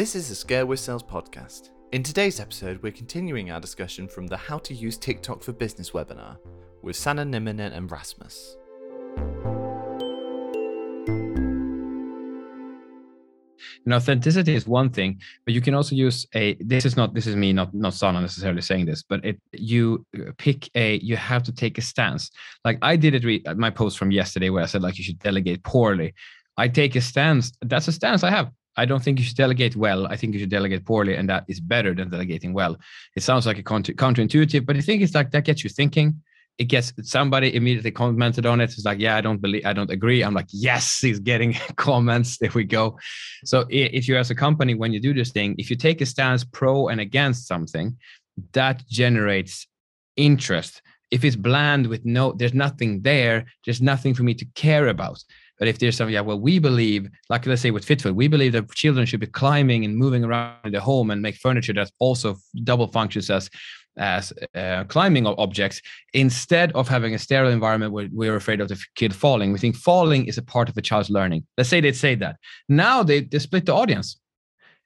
This is the Scare With Sales podcast. In today's episode, we're continuing our discussion from the How to Use TikTok for Business webinar with Saana Nieminen and Rasmus. And authenticity is one thing, but you can also use this is not Saana necessarily saying this, but you have to take a stance. Like I did it my post from yesterday where I said like you should delegate poorly. I take a stance. That's a stance I have. I don't think you should delegate well. I think you should delegate poorly, and that is better than delegating well. It sounds like a counterintuitive, but I think it's like that gets you thinking. It gets somebody immediately commented on it. It's like, yeah, I don't agree. I'm like, yes, he's getting comments. There we go. So if you as a company, when you do this thing, if you take a stance pro and against something, that generates interest. If it's bland with there's nothing there. There's nothing for me to care about. But if there's something, we believe, like let's say with Fitful, we believe that children should be climbing and moving around in the home and make furniture that also double functions as climbing objects, instead of having a sterile environment where we're afraid of the kid falling. We think falling is a part of a child's learning. Let's say they'd say that. Now they split the audience.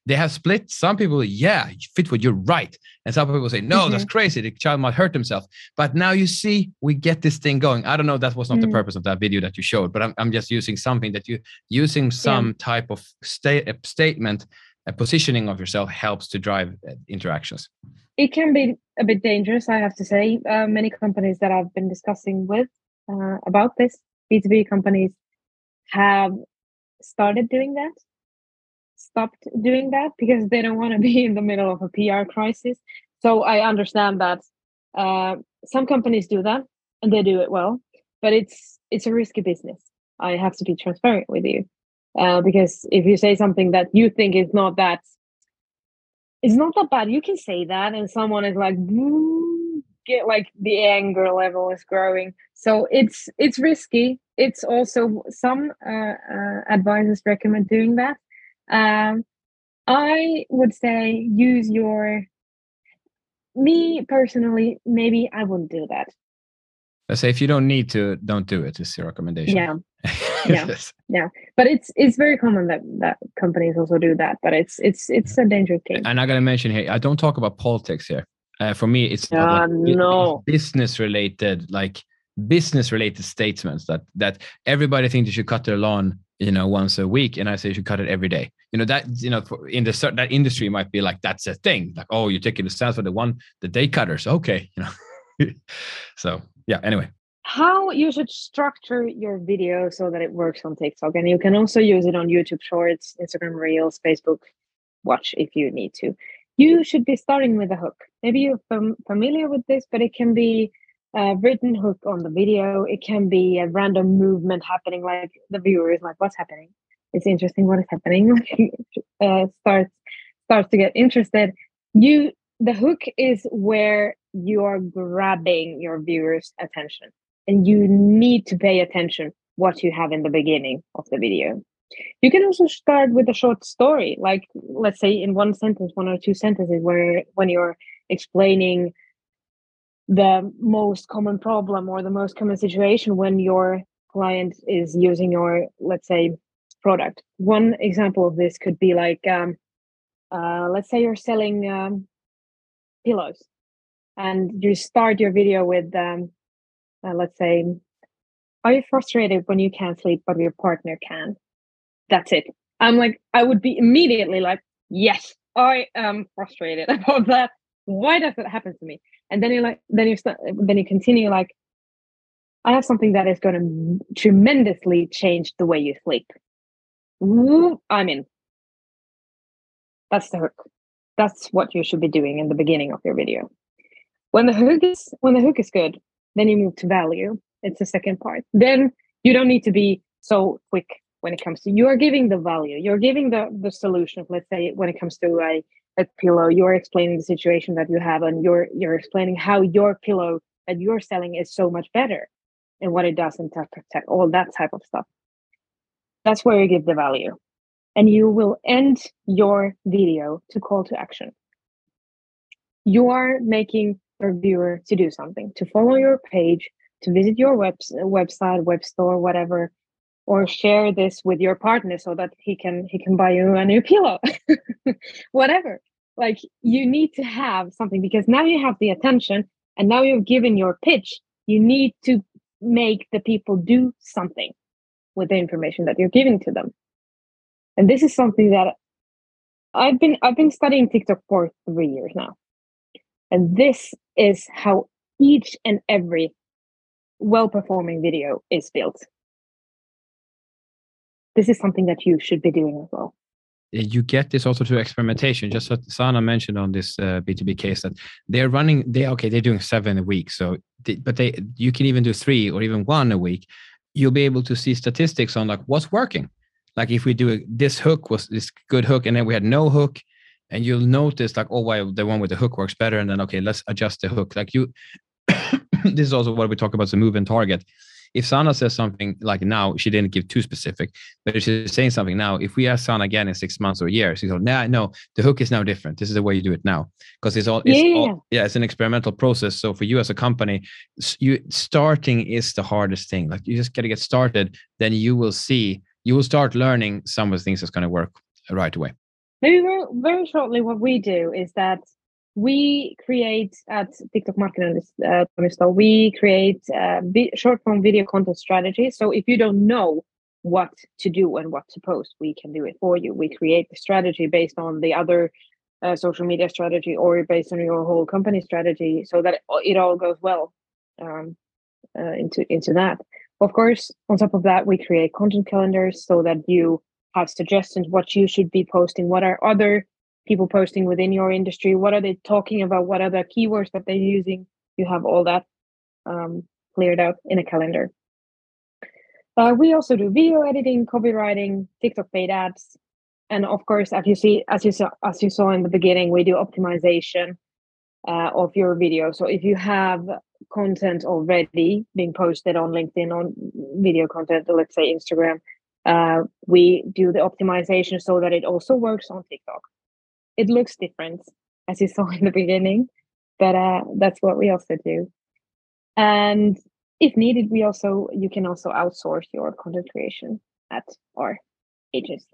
They have split. Some people, yeah, Fitwood, you're right. And some people say, no, that's crazy. The child might hurt himself. But now you see, we get this thing going. I don't know. That was not the purpose of that video that you showed, but I'm just using something that you using some type of statement, a positioning of yourself helps to drive interactions. It can be a bit dangerous, I have to say. Many companies that I've been discussing with about this, B2B companies have started doing that. Stopped doing that because they don't want to be in the middle of a PR crisis. So I understand that some companies do that and they do it well, but it's a risky business. I have to be transparent with you because if you say something that you think is not that bad, you can say that, and someone is like, get like the anger level is growing. So it's risky. It's also some advisors recommend doing that. I would say me personally, maybe I wouldn't do that. I say if you don't need to, don't do it. It's your recommendation. Yeah. Yeah. But it's very common that companies also do that, but it's a dangerous game. And I'm going to mention here, I don't talk about politics here. For me, it's business related statements that everybody thinks you should cut their lawn, once a week, and I say you should cut it every day. In that industry might be like that's a thing. Like, oh, you're taking a stance for the day cutters. Okay, So yeah. Anyway, how you should structure your video so that it works on TikTok, and you can also use it on YouTube Shorts, Instagram Reels, Facebook Watch if you need to. You should be starting with a hook. Maybe you're familiar with this, but it can be a written hook on the video. It can be a random movement happening, like the viewer is like, what's happening? It's interesting, what is happening? starts to get interested. The hook is where you are grabbing your viewer's attention, and you need to pay attention what you have in the beginning of the video. You can also start with a short story, like let's say in one sentence, one or two sentences, where when you're explaining the most common problem or the most common situation when your client is using your, let's say, product. One example of this could be like, let's say you're selling pillows, and you start your video with, let's say, are you frustrated when you can't sleep but your partner can? That's it. I'm like, I would be immediately like, yes, I am frustrated about that. Why does that happen to me? And then you continue like, I have something that is going to tremendously change the way you sleep. Ooh, I'm in. That's the hook. That's what you should be doing in the beginning of your video. When the hook is good, then you move to value. It's the second part. Then you don't need to be so quick when it comes to, you are giving the value. You're giving the solution. Let's say when it comes to a pillow, you're explaining the situation that you have, and you're explaining how your pillow that you're selling is so much better and what it does and tech, all that type of stuff. That's where you give the value, and you will end your video to call to action. You are making your viewer to do something, to follow your page, to visit your website, web store, whatever, or share this with your partner so that he can buy you a new pillow. whatever. Like, you need to have something, because now you have the attention and now you've given your pitch. You need to make the people do something with the information that you're giving to them. And this is something that I've been studying TikTok for 3 years now. And this is how each and every well-performing video is built. This is something that you should be doing as well. You get this also through experimentation, just what Saana mentioned on this B2B case, that they're running, they're doing 7 a week. So, you can even do 3 or even 1 a week. You'll be able to see statistics on like what's working. Like if we do this hook was this good hook, and then we had no hook, and you'll notice like, oh, well, the one with the hook works better. And then, okay, let's adjust the hook. Like you, this is also what we talk about, the move and target. If Saana says something like now, she didn't give too specific, but if she's saying something now, if we ask Saana again in 6 months or a year, she's like, nah, no, the hook is now different. This is the way you do it now. Because it's an experimental process. So for you as a company, starting is the hardest thing. Like you just got to get started. Then you will see, you will start learning some of the things that's going to work right away. Maybe very shortly, what we do is that we create at TikTok Marketing, we create short-form video content strategies. So if you don't know what to do and what to post, we can do it for you. We create the strategy based on the other social media strategy or based on your whole company strategy, so that it all goes well into that. Of course, on top of that, we create content calendars so that you have suggestions what you should be posting, what are other people posting within your industry, what are they talking about, what are the keywords that they're using. You have all that cleared out in a calendar. We also do video editing, copywriting, TikTok paid ads, and of course, as you saw in the beginning, we do optimization of your video. So if you have content already being posted on LinkedIn, on video content, let's say Instagram, we do the optimization so that it also works on TikTok. It looks different, as you saw in the beginning, but that's what we also do. And if needed, you can also outsource your content creation at our agency.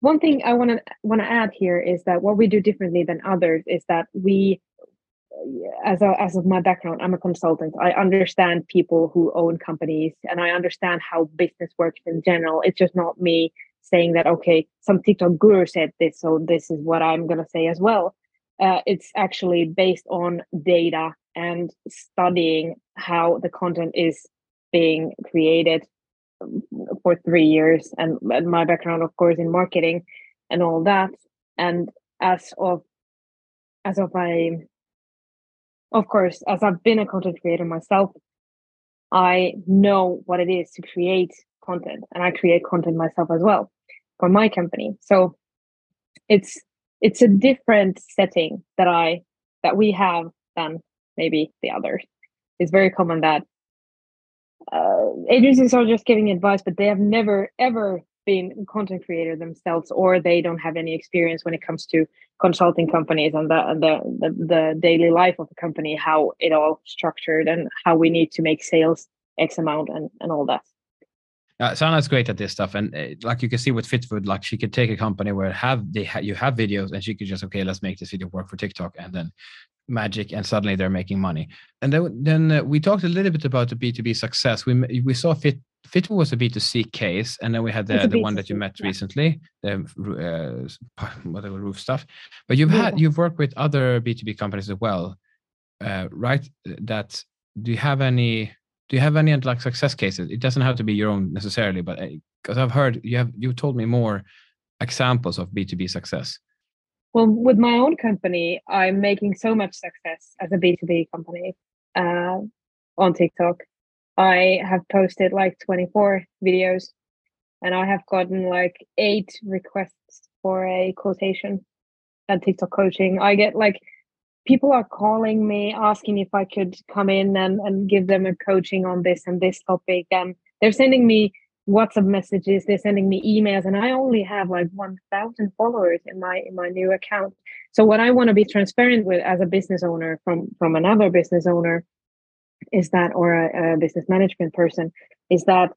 One thing I want to add here is that what we do differently than others is that we, as of my background, I'm a consultant. I understand people who own companies, and I understand how business works in general. It's just not me saying that, okay, some TikTok guru said this, so this is what I'm going to say as well. It's actually based on data and studying how the content is being created for 3 years, and my background, of course, in marketing and all that. And as I've been a content creator myself, I know what it is to create content, and I create content myself as well for my company. So it's a different setting that we have than maybe the others. It's very common that agencies are just giving advice, but they have never ever been a content creator themselves, or they don't have any experience when it comes to consulting companies and the daily life of the company, how it all structured and how we need to make sales X amount and all that. Saana's great at this stuff, and like you can see with Fitfood, like she could take a company where you have videos, and she could just, okay, let's make this video work for TikTok, and then magic, and suddenly they're making money. And then we talked a little bit about the B2B success. We saw Fitful was a B2C case, and then we had the one that you met recently, the whatever roof stuff. But you've worked with other B2B companies as well, right? That do you have any like success cases? It doesn't have to be your own necessarily, but because I've heard you told me more examples of B2B success. Well, with my own company, I'm making so much success as a B2B company on TikTok. I have posted like 24 videos, and I have gotten like 8 requests for a quotation and TikTok coaching. I get like people are calling me asking if I could come in and give them a coaching on this and this topic. And they're sending me WhatsApp messages, they're sending me emails, and I only have like 1,000 followers in my new account. So what I want to be transparent with as a business owner from another business owner is that, or a business management person, is that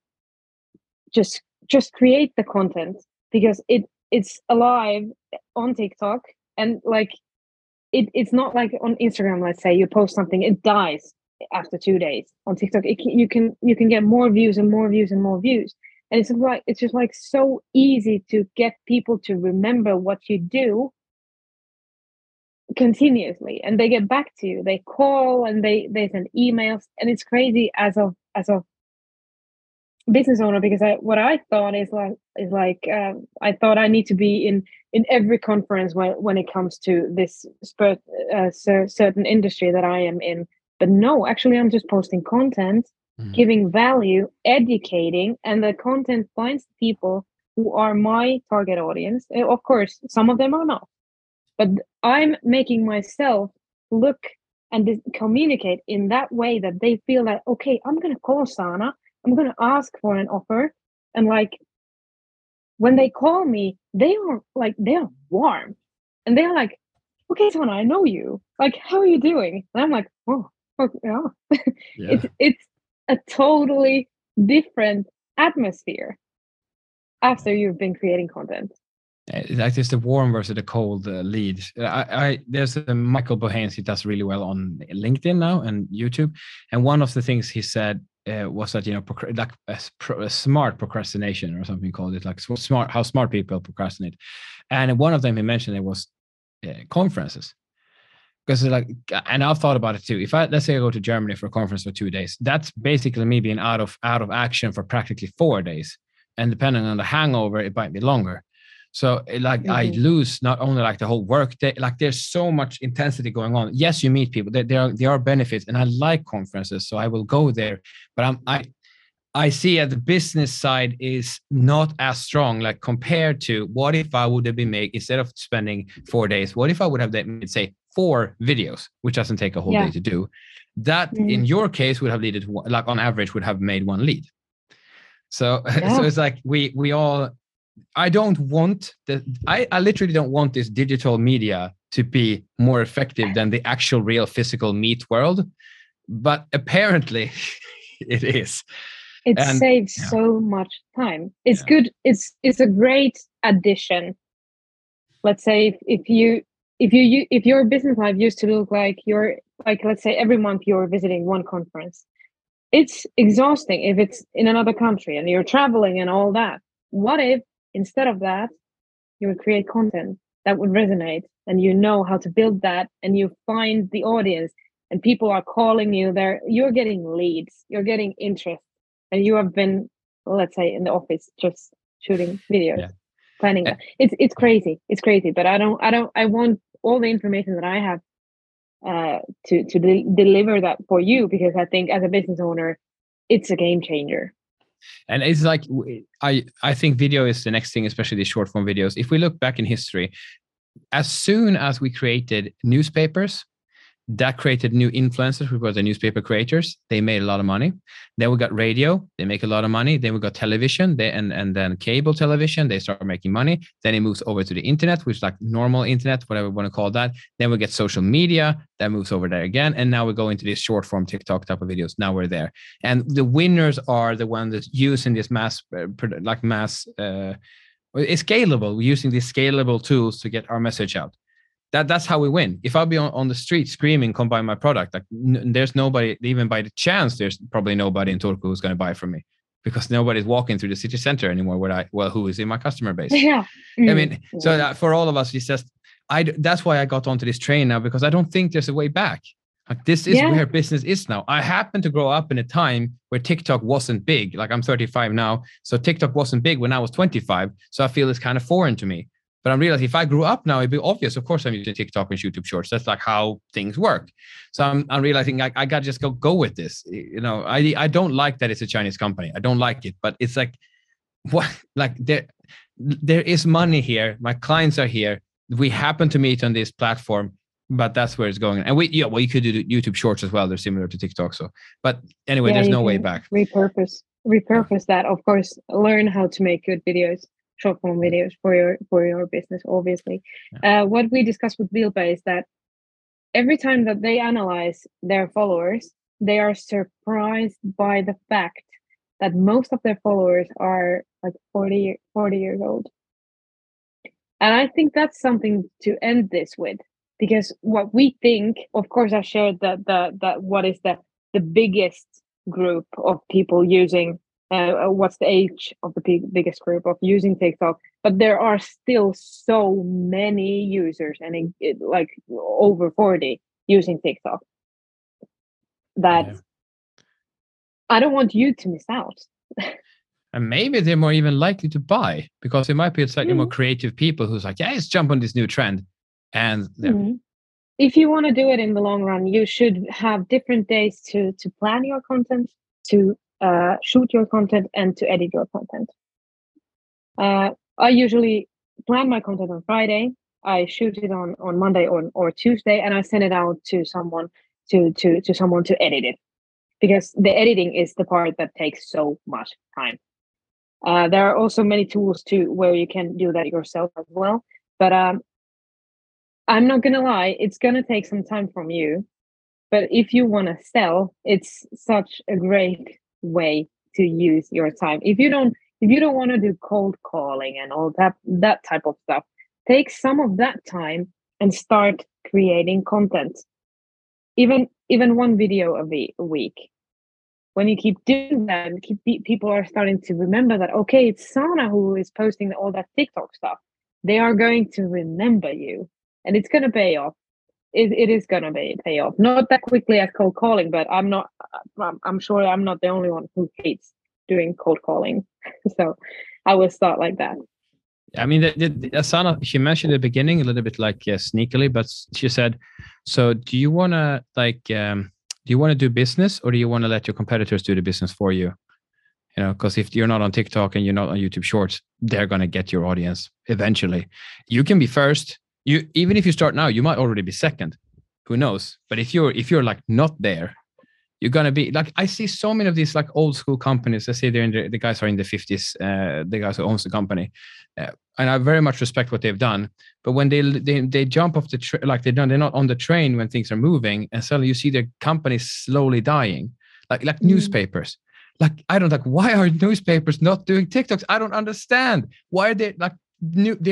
just create the content, because it's alive on TikTok. And like, it's not like on Instagram, let's say you post something, it dies after 2 days. On TikTok, you can get more views and more views and more views. And it's just like so easy to get people to remember what you do continuously, and they get back to you. They call and they send emails, and it's crazy as a business owner, because I thought I need to be in every conference when it comes to this certain industry that I am in. But no, actually, I'm just posting content, giving value, educating, and the content finds people who are my target audience. Of course, some of them are not, but I'm making myself look and communicate in that way that they feel like, okay, I'm going to call Saana, I'm going to ask for an offer. And like, when they call me, they are warm, and they're like, okay, Saana, I know you, like, how are you doing? And I'm like, oh, yeah. It's a totally different atmosphere after you've been creating content. Like, just the warm versus the cold lead. There's Michael Bohans. He does really well on LinkedIn now and YouTube. And one of the things he said was that, you know, smart procrastination, or something called it, like smart, how smart people procrastinate. And one of them he mentioned, it was conferences. Because like, and I've thought about it too. If let's say I go to Germany for a conference for 2 days, that's basically me being out of action for practically 4 days. And depending on the hangover, it might be longer. So like, mm-hmm. I lose not only like the whole work day, like there's so much intensity going on. Yes, you meet people, there are benefits, and I like conferences, so I will go there. But I see that the business side is not as strong, like compared to what if I would have been making, instead of spending 4 days, what if I would have made, say, 4 videos, which doesn't take a whole day to do. That in your case would have leaded to, like on average, would have made 1 lead. So it's like we all, I don't want the, I literally don't want this digital media to be more effective than the actual real physical meat world. But apparently it is. It saves so much time. It's good. It's a great addition. Let's say if your business life used to look like let's say every month you're visiting one conference. It's exhausting if it's in another country and you're traveling and all that. What if instead of that, you would create content that would resonate, and you know how to build that, and you find the audience, and people are calling you there. You're getting leads, you're getting interest, and you have been, let's say, in the office just shooting videos, planning that. It's crazy. It's crazy. But I want all the information that I have to deliver that for you, because I think as a business owner, it's a game changer. And it's like, I think video is the next thing, especially the short form videos. If we look back in history, as soon as we created newspapers, that created new influencers, who were the newspaper creators. They made a lot of money. Then we got radio. They make a lot of money. Then we got television. And then cable television. They start making money. Then it moves over to the internet, which is like normal internet, whatever we want to call that. Then we get social media. That moves over there again. And now we go into this short form TikTok type of videos. Now we're there. And the winners are the ones that's using this scalable. We're using these scalable tools to get our message out. That's how we win. If I'll be on the street screaming, come buy my product, like there's nobody, even by the chance, there's probably nobody in Turku who's going to buy from me, because nobody's walking through the city center anymore. Who is in my customer base? Yeah. I mean, so that for all of us, it's just, that's why I got onto this train now, because I don't think there's a way back. Like, this is where business is now. I happen to grow up in a time where TikTok wasn't big. Like, I'm 35 now. So TikTok wasn't big when I was 25. So I feel it's kind of foreign to me. But I'm realizing if I grew up now, it'd be obvious. Of course, I'm using TikTok and YouTube Shorts. That's like how things work. So I'm realizing I got to just go with this. You know, I don't like that it's a Chinese company. I don't like it. But it's like, what? Like there is money here. My clients are here. We happen to meet on this platform, but that's where it's going. And you could do YouTube Shorts as well. They're similar to TikTok. So, but anyway, there's no way back. Repurpose that. Of course, learn how to make good videos. Short form videos for your business, obviously. Yeah. What we discussed with Vilpa is that every time that they analyze their followers, they are surprised by the fact that most of their followers are like 40 years old. And I think that's something to end this with, because what we think, of course, I shared that what is the biggest group of people using, what's the age of the biggest group of using TikTok, but there are still so many users, and like over 40 using TikTok, that I don't want you to miss out. And maybe they're more even likely to buy, because it might be slightly more creative people who's like, let's jump on this new trend. And if you want to do it in the long run, you should have different days to plan your content, to shoot your content, and to edit your content. I usually plan my content on Friday. I shoot it on Monday or Tuesday, and I send it out to someone to someone to edit it, because the editing is the part that takes so much time. There are also many tools where you can do that yourself as well. But I'm not going to lie, it's going to take some time from you. But if you want to sell, it's such a great way to use your time. If you don't want to do cold calling and all that type of stuff, take some of that time and start creating content. Even one video a week. When you keep doing that, people are starting to remember that, okay, it's Saana who is posting all that TikTok stuff. They are going to remember you, and it's going to pay off. It is going to pay off. Not that quickly as cold calling, but I'm sure I'm not the only one who hates doing cold calling. So I will start like that. I mean, Saana, she mentioned at the beginning a little bit like sneakily, but she said, so do you want to do business, or do you want to let your competitors do the business for you? You know, because if you're not on TikTok and you're not on YouTube Shorts, they're going to get your audience eventually. You can be first. You, even if you start now, you might already be second. Who knows? But if you're like not there, you're going to be like, I see so many of these like old school companies. I see the guys are in the 50s, the guys who owns the company. And I very much respect what they've done. But when they jump off the train, like they're not on the train when things are moving, and suddenly you see their companies slowly dying, like newspapers. Like, I don't like, why are newspapers not doing TikToks? I don't understand. Why are they like,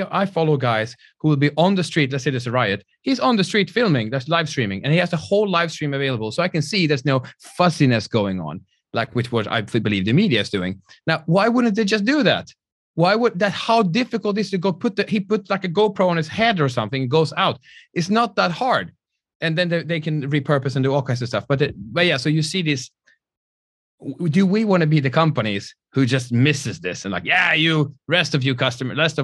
I follow guys who will be on the street. Let's say there's a riot. He's on the street filming. That's live streaming, and he has the whole live stream available, so I can see there's no fussiness going on, like which what I believe the media is doing. Now, why wouldn't they just do that? Why would that? How difficult is to go put like a GoPro on his head or something? Goes out. It's not that hard, and then they can repurpose and do all kinds of stuff. But yeah, so you see this. Do we want to be the companies who just misses this and like, you rest of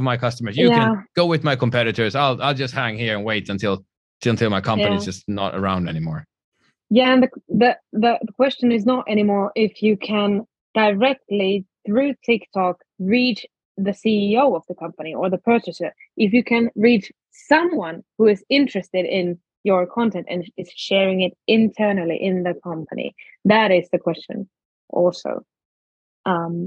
my customers, you can go with my competitors. I'll just hang here and wait until my company is just not around anymore. Yeah, and the question is not anymore if you can directly through TikTok reach the CEO of the company or the purchaser. If you can reach someone who is interested in your content and is sharing it internally in the company, that is the question. Also, but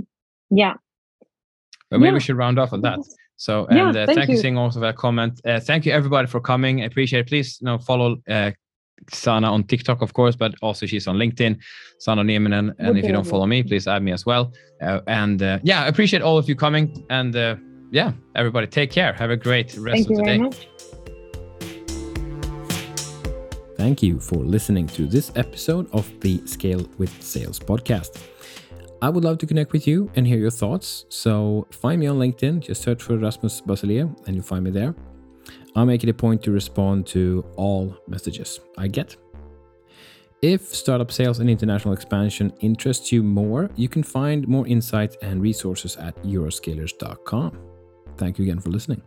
maybe we should round off on that. So, and thank you, Sing, also for that comment. Thank you, everybody, for coming. I appreciate it. Please, follow Saana on TikTok, of course, but also she's on LinkedIn, Saana Nieminen. And if you don't follow me, please add me as well. I appreciate all of you coming. And everybody, take care. Have a great rest of the day. Much. Thank you for listening to this episode of the Scale with Sales podcast. I would love to connect with you and hear your thoughts. So find me on LinkedIn. Just search for Rasmus Basilier and you'll find me there. I'll make it a point to respond to all messages I get. If startup sales and international expansion interests you more, you can find more insights and resources at euroscalers.com. Thank you again for listening.